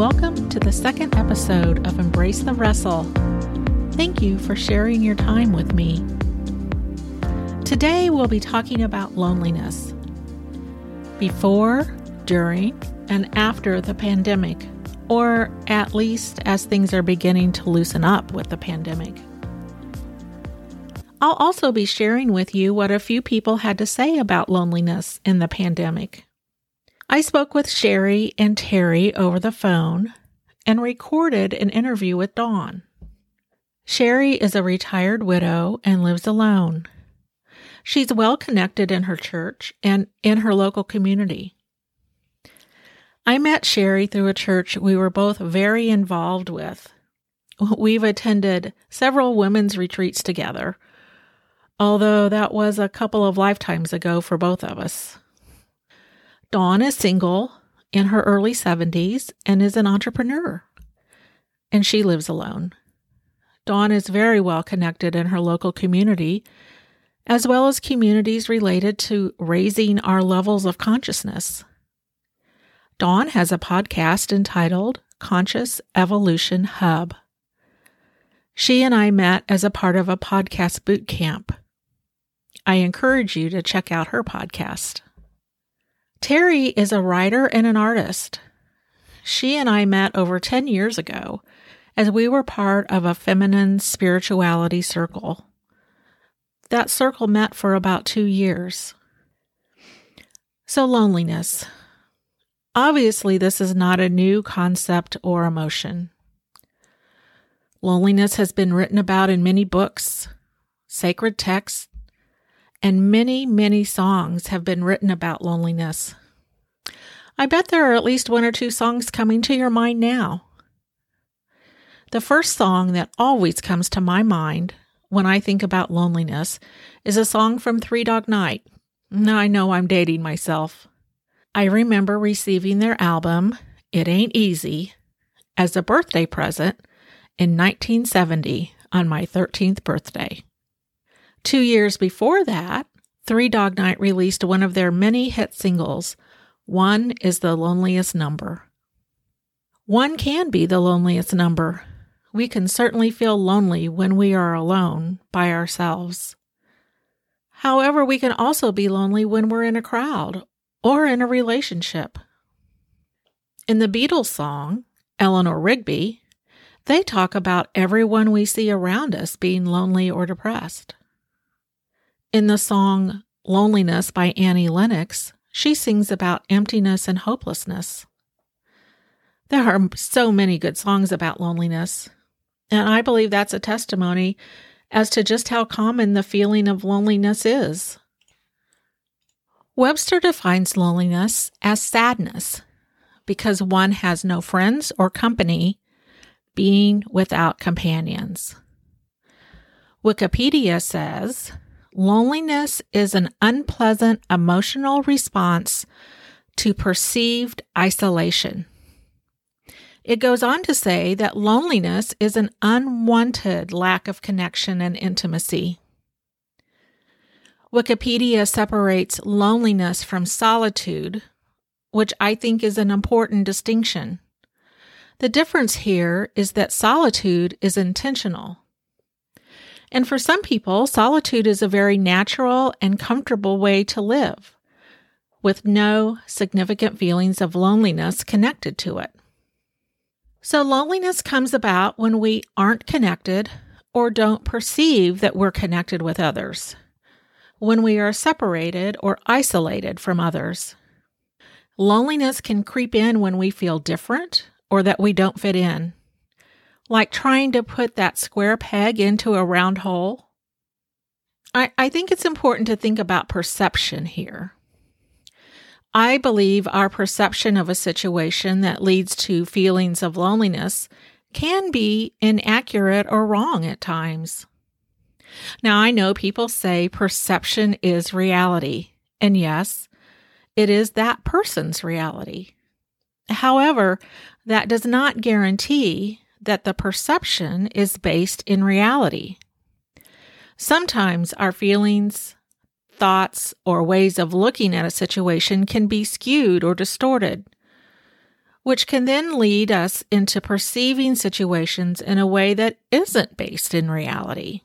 Welcome to the second episode of Embrace the Wrestle. Thank you for sharing your time with me. Today we'll be talking about loneliness. Before, during, and after the pandemic, or at least as things are beginning to loosen up with the pandemic. I'll also be sharing with you what a few people had to say about loneliness in the pandemic. I spoke with Sherry and Terry over the phone and recorded an interview with Dawn. Sherry is a retired widow and lives alone. She's well connected in her church and in her local community. I met Sherry through a church we were both very involved with. We've attended several women's retreats together, although that was a couple of lifetimes ago for both of us. Dawn is single, in her early 70s, and is an entrepreneur, and she lives alone. Dawn is very well connected in her local community, as well as communities related to raising our levels of consciousness. Dawn has a podcast entitled Conscious Evolution Hub. She and I met as a part of a podcast boot camp. I encourage you to check out her podcast. Terry is a writer and an artist. She and I met over 10 years ago as we were part of a feminine spirituality circle. That circle met for about 2 years. So loneliness. Obviously, this is not a new concept or emotion. Loneliness has been written about in many books, sacred texts, and many, many songs have been written about loneliness. I bet there are at least one or two songs coming to your mind now. The first song that always comes to my mind when I think about loneliness is a song from Three Dog Night. Now I know I'm dating myself. I remember receiving their album, It Ain't Easy, as a birthday present in 1970 on my 13th birthday. 2 years before that, Three Dog Night released one of their many hit singles, One is the Loneliest Number. One can be the loneliest number. We can certainly feel lonely when we are alone by ourselves. However, we can also be lonely when we're in a crowd or in a relationship. In the Beatles song, Eleanor Rigby, they talk about everyone we see around us being lonely or depressed. In the song Loneliness by Annie Lennox, she sings about emptiness and hopelessness. There are so many good songs about loneliness, and I believe that's a testimony as to just how common the feeling of loneliness is. Webster defines loneliness as sadness because one has no friends or company, being without companions. Wikipedia says, loneliness is an unpleasant emotional response to perceived isolation. It goes on to say that loneliness is an unwanted lack of connection and intimacy. Wikipedia separates loneliness from solitude, which I think is an important distinction. The difference here is that solitude is intentional. And for some people, solitude is a very natural and comfortable way to live, with no significant feelings of loneliness connected to it. So loneliness comes about when we aren't connected or don't perceive that we're connected with others, when we are separated or isolated from others. Loneliness can creep in when we feel different or that we don't fit in. Like trying to put that square peg into a round hole. I think it's important to think about perception here. I believe our perception of a situation that leads to feelings of loneliness can be inaccurate or wrong at times. Now, I know people say perception is reality, and yes, it is that person's reality. However, that does not guarantee that the perception is based in reality. Sometimes our feelings, thoughts, or ways of looking at a situation can be skewed or distorted. which can then lead us into perceiving situations in a way that isn't based in reality.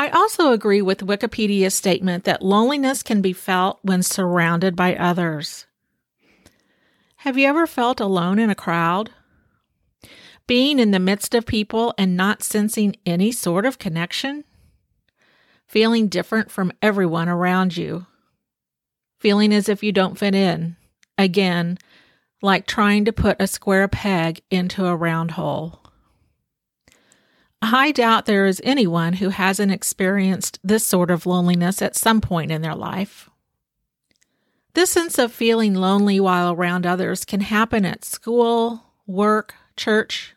I also agree with Wikipedia's statement that loneliness can be felt when surrounded by others. Have you ever felt alone in a crowd? Being in the midst of people and not sensing any sort of connection? Feeling different from everyone around you? Feeling as if you don't fit in? Again, like trying to put a square peg into a round hole. I doubt there is anyone who hasn't experienced this sort of loneliness at some point in their life. This sense of feeling lonely while around others can happen at school, work, church,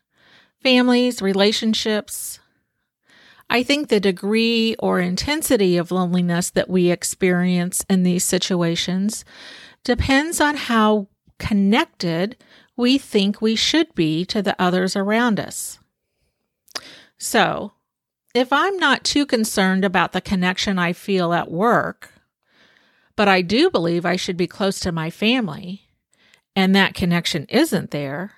families, relationships. I think the degree or intensity of loneliness that we experience in these situations depends on how connected we think we should be to the others around us. So, if I'm not too concerned about the connection I feel at work, but I do believe I should be close to my family, and that connection isn't there,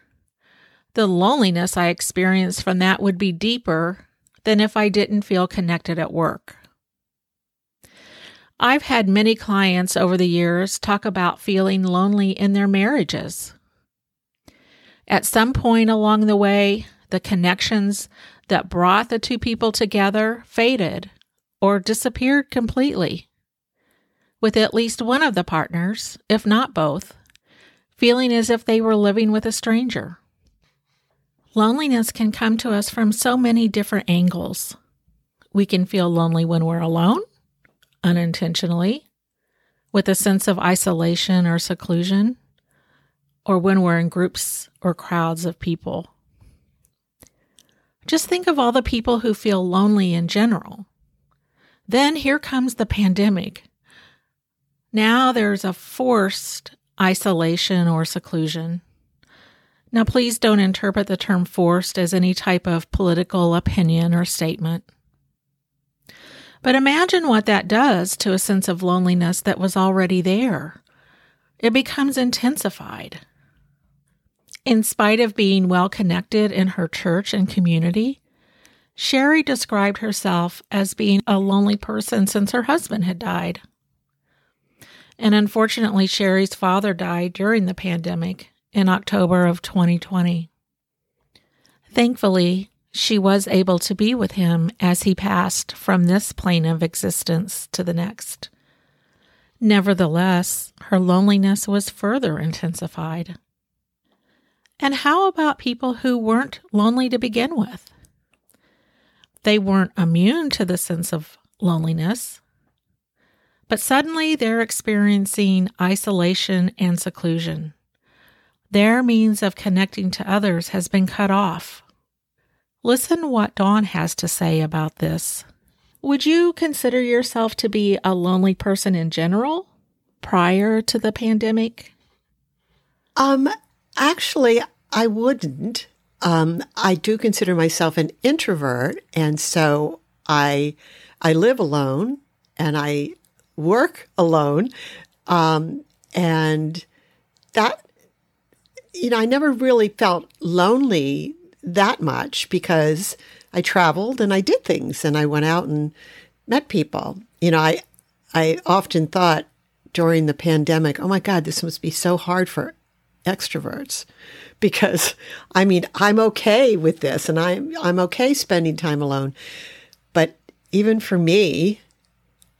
the loneliness I experience from that would be deeper than if I didn't feel connected at work. I've had many clients over the years talk about feeling lonely in their marriages. At some point along the way, the connections that brought the two people together faded or disappeared completely, with at least one of the partners, if not both, feeling as if they were living with a stranger. Loneliness can come to us from so many different angles. We can feel lonely when we're alone, unintentionally, with a sense of isolation or seclusion, or when we're in groups or crowds of people. Just think of all the people who feel lonely in general. Then here comes the pandemic. Now there's a forced isolation or seclusion. Now, please don't interpret the term forced as any type of political opinion or statement. But imagine what that does to a sense of loneliness that was already there. It becomes intensified. In spite of being well connected in her church and community, Sherry described herself as being a lonely person since her husband had died. And unfortunately, Sherry's father died during the pandemic in October of 2020. Thankfully, she was able to be with him as he passed from this plane of existence to the next. Nevertheless, her loneliness was further intensified. And how about people who weren't lonely to begin with? They weren't immune to the sense of loneliness, but suddenly they're experiencing isolation and seclusion. Their means of connecting to others has been cut off. Listen what Dawn has to say about this. Would you consider yourself to be a lonely person in general prior to the pandemic? Actually, I wouldn't. I do consider myself an introvert, and so I live alone, and I work alone, and that, I never really felt lonely that much because I traveled and I did things and I went out and met people. I often thought during the pandemic, oh my God, this must be so hard for extroverts because, I'm okay with this and I'm okay spending time alone. But even for me,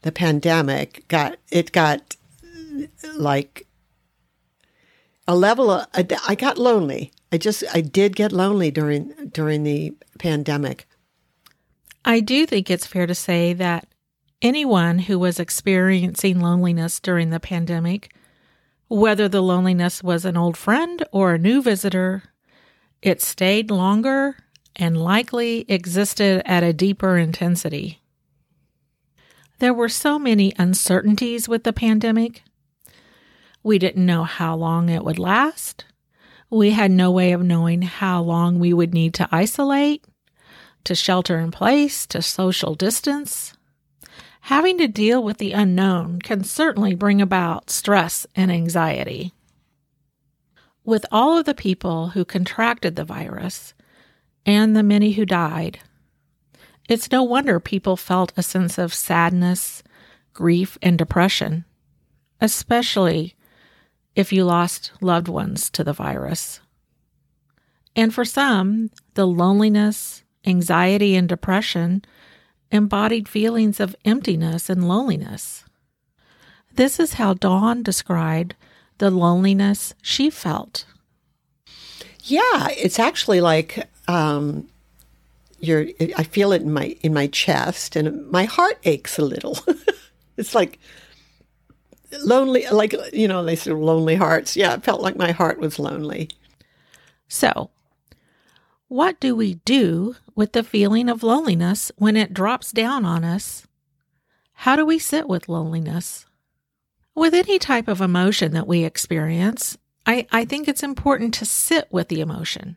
the pandemic got like a level of, I got lonely. I did get lonely during the pandemic. I do think it's fair to say that anyone who was experiencing loneliness during the pandemic, whether the loneliness was an old friend or a new visitor, it stayed longer and likely existed at a deeper intensity. There were so many uncertainties with the pandemic. We didn't know how long it would last. We had no way of knowing how long we would need to isolate, to shelter in place, to social distance. Having to deal with the unknown can certainly bring about stress and anxiety. with all of the people who contracted the virus and the many who died, it's no wonder people felt a sense of sadness, grief, and depression, especially if you lost loved ones to the virus. And for some, the loneliness, anxiety, and depression embodied feelings of emptiness and loneliness. This is how Dawn described the loneliness she felt. Yeah, it's actually like I feel it in my chest, and my heart aches a little. It's like lonely, like, you know, they say lonely hearts. Yeah, it felt like my heart was lonely. So, what do we do with the feeling of loneliness when it drops down on us? How do we sit with loneliness? With any type of emotion that we experience, I think it's important to sit with the emotion.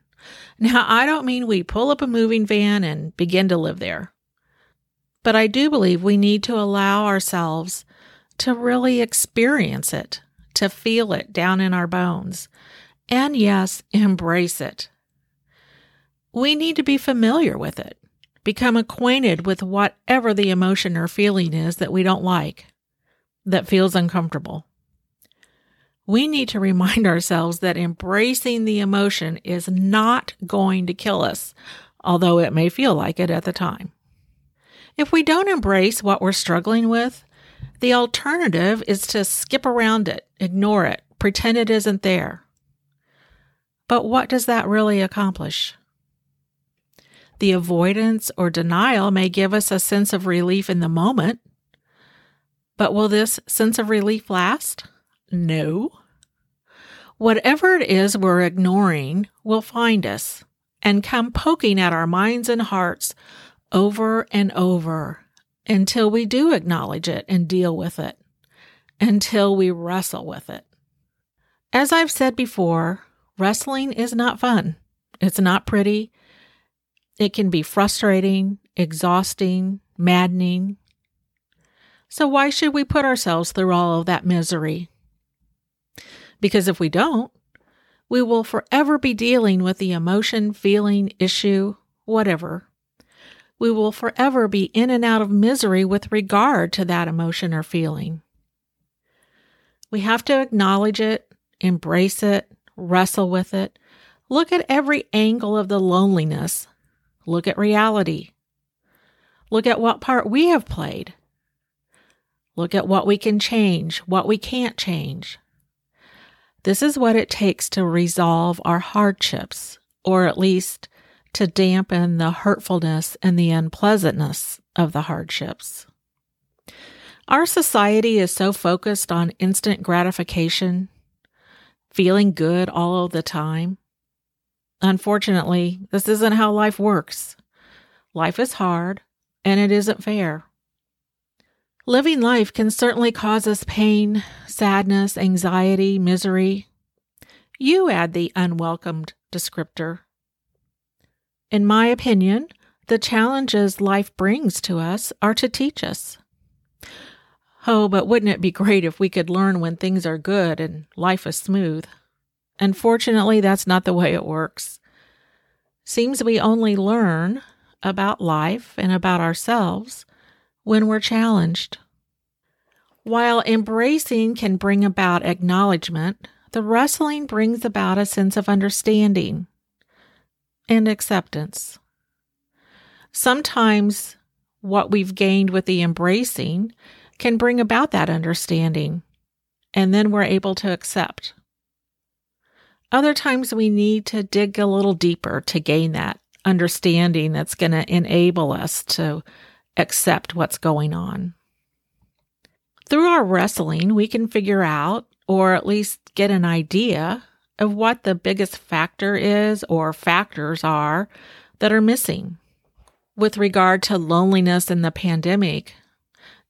Now, I don't mean we pull up a moving van and begin to live there, but I do believe we need to allow ourselves to really experience it, to feel it down in our bones, and yes, embrace it. We need to be familiar with it, become acquainted with whatever the emotion or feeling is that we don't like, that feels uncomfortable. We need to remind ourselves that embracing the emotion is not going to kill us, although it may feel like it at the time. If we don't embrace what we're struggling with, the alternative is to skip around it, ignore it, pretend it isn't there. But what does that really accomplish? The avoidance or denial may give us a sense of relief in the moment, but will this sense of relief last? No. Whatever it is we're ignoring will find us and come poking at our minds and hearts over and over until we do acknowledge it and deal with it, until we wrestle with it. As I've said before, wrestling is not fun. It's not pretty. It can be frustrating, exhausting, maddening. So why should we put ourselves through all of that misery? Because if we don't, we will forever be dealing with the emotion, feeling, issue, whatever. We will forever be in and out of misery with regard to that emotion or feeling. We have to acknowledge it, embrace it, wrestle with it, look at every angle of the loneliness. Look at reality. Look at what part we have played. Look at what we can change, what we can't change. This is what it takes to resolve our hardships, or at least to dampen the hurtfulness and the unpleasantness of the hardships. Our society is so focused on instant gratification, feeling good all of the time. Unfortunately, this isn't how life works. Life is hard, and it isn't fair. Living life can certainly cause us pain, sadness, anxiety, misery. You add the unwelcomed descriptor. In my opinion, the challenges life brings to us are to teach us. Oh, but wouldn't it be great if we could learn when things are good and life is smooth? Unfortunately, that's not the way it works. Seems we only learn about life and about ourselves when we're challenged. While embracing can bring about acknowledgement, the wrestling brings about a sense of understanding and acceptance. Sometimes what we've gained with the embracing can bring about that understanding, and then we're able to accept. Other times we need to dig a little deeper to gain that understanding that's going to enable us to accept what's going on. Through our wrestling, we can figure out, or at least get an idea of what the biggest factor is or factors are that are missing. With regard to loneliness in the pandemic,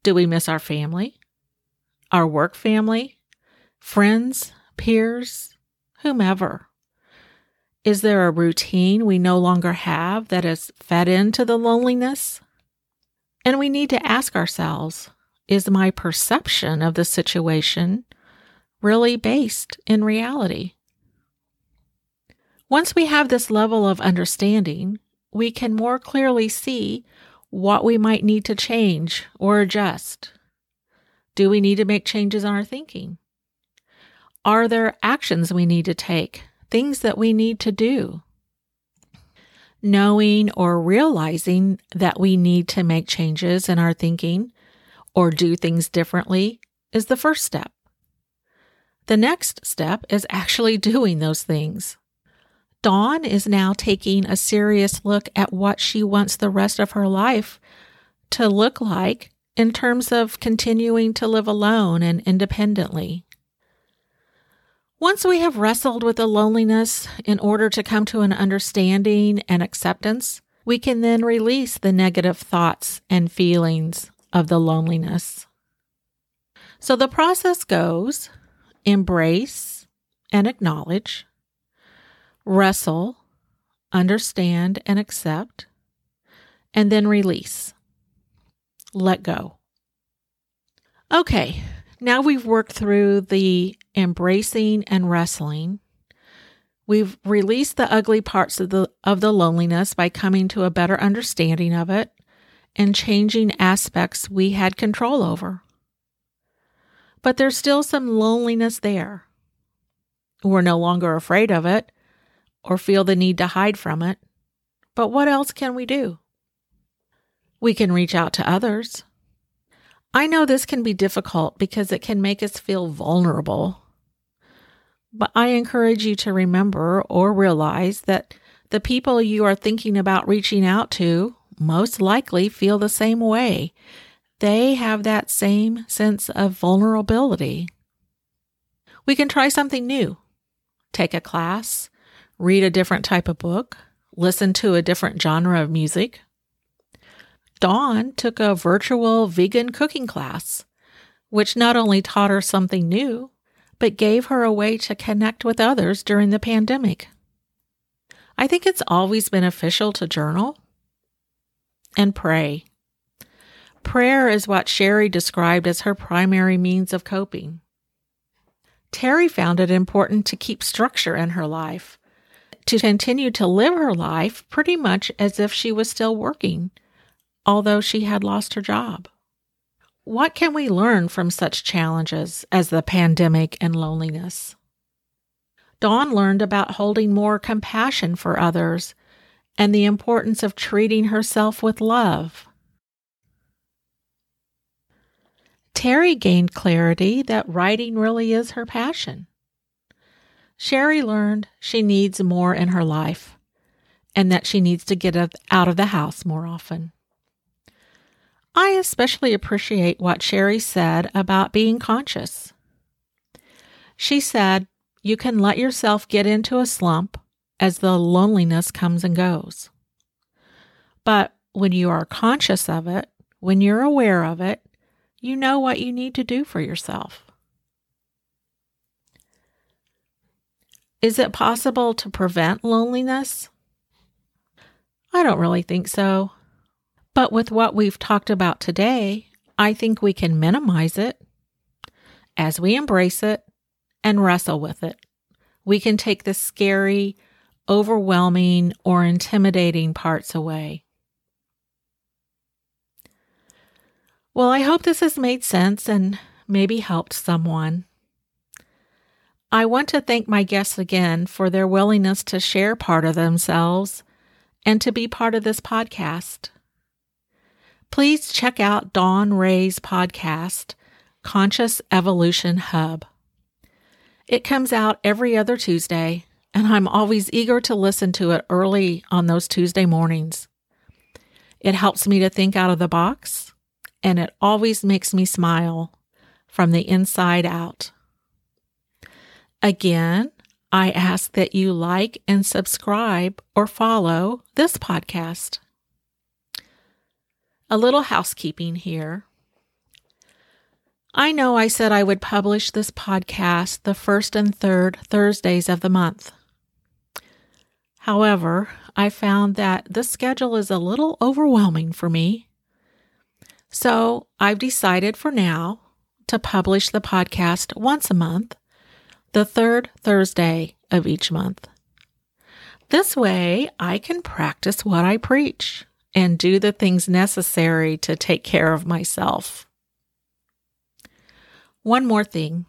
do we miss our family, our work family, friends, peers, whomever? Is there a routine we no longer have that is fed into the loneliness? And we need to ask ourselves, is my perception of the situation really based in reality? Once we have this level of understanding, we can more clearly see what we might need to change or adjust. Do we need to make changes in our thinking? Are there actions we need to take, things that we need to do? Knowing or realizing that we need to make changes in our thinking or do things differently is the first step. The next step is actually doing those things. Dawn is now taking a serious look at what she wants the rest of her life to look like in terms of continuing to live alone and independently. Once we have wrestled with the loneliness in order to come to an understanding and acceptance, we can then release the negative thoughts and feelings of the loneliness. So the process goes: embrace and acknowledge, wrestle, understand and accept, and then release. Let go. Okay, now we've worked through the embracing and wrestling. We've released the ugly parts of the loneliness by coming to a better understanding of it and changing aspects we had control over. But there's still some loneliness there. We're no longer afraid of it or feel the need to hide from it. But what else can we do? We can reach out to others. I know this can be difficult because it can make us feel vulnerable. But I encourage you to remember or realize that the people you are thinking about reaching out to most likely feel the same way. They have that same sense of vulnerability. We can try something new. Take a class, read a different type of book, listen to a different genre of music. Dawn took a virtual vegan cooking class, which not only taught her something new, but gave her a way to connect with others during the pandemic. I think it's always beneficial to journal and pray. Prayer is what Sherry described as her primary means of coping. Terry found it important to keep structure in her life, to continue to live her life pretty much as if she was still working, although she had lost her job. What can we learn from such challenges as the pandemic and loneliness? Dawn learned about holding more compassion for others and the importance of treating herself with love. Terry gained clarity that writing really is her passion. Sherry learned she needs more in her life and that she needs to get out of the house more often. I especially appreciate what Sherry said about being conscious. She said, you can let yourself get into a slump as the loneliness comes and goes. But when you are conscious of it, when you're aware of it, you know what you need to do for yourself. Is it possible to prevent loneliness? I don't really think so. But with what we've talked about today, I think we can minimize it. As we embrace it and wrestle with it, we can take the scary, overwhelming, or intimidating parts away. Well, I hope this has made sense and maybe helped someone. I want to thank my guests again for their willingness to share part of themselves and to be part of this podcast. Please check out Dawn Ray's podcast, Conscious Evolution Hub. It comes out every other Tuesday, and I'm always eager to listen to it early on those Tuesday mornings. It helps me to think out of the box, and it always makes me smile from the inside out. Again, I ask that you like and subscribe or follow this podcast. A little housekeeping here. I know I said I would publish this podcast the first and third Thursdays of the month. However, I found that this schedule is a little overwhelming for me. So I've decided for now to publish the podcast once a month, the third Thursday of each month. This way, I can practice what I preach and do the things necessary to take care of myself. One more thing.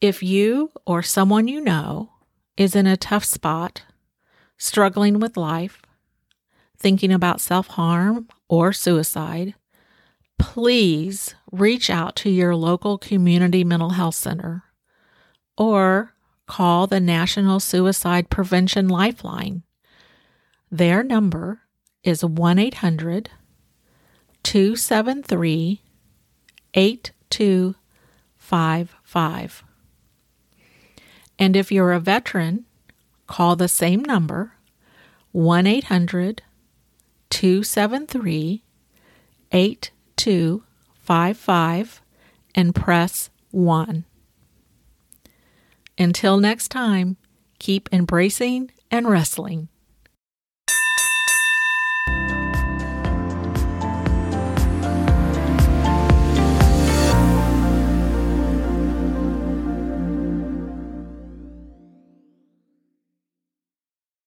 If you or someone you know is in a tough spot, struggling with life, thinking about self-harm or suicide, please reach out to your local community mental health center or call the National Suicide Prevention Lifeline. Their number is 1-800-273-8255. And if you're a veteran, call the same number, 1-800-273-8255, and press 1. Until next time, keep embracing and wrestling.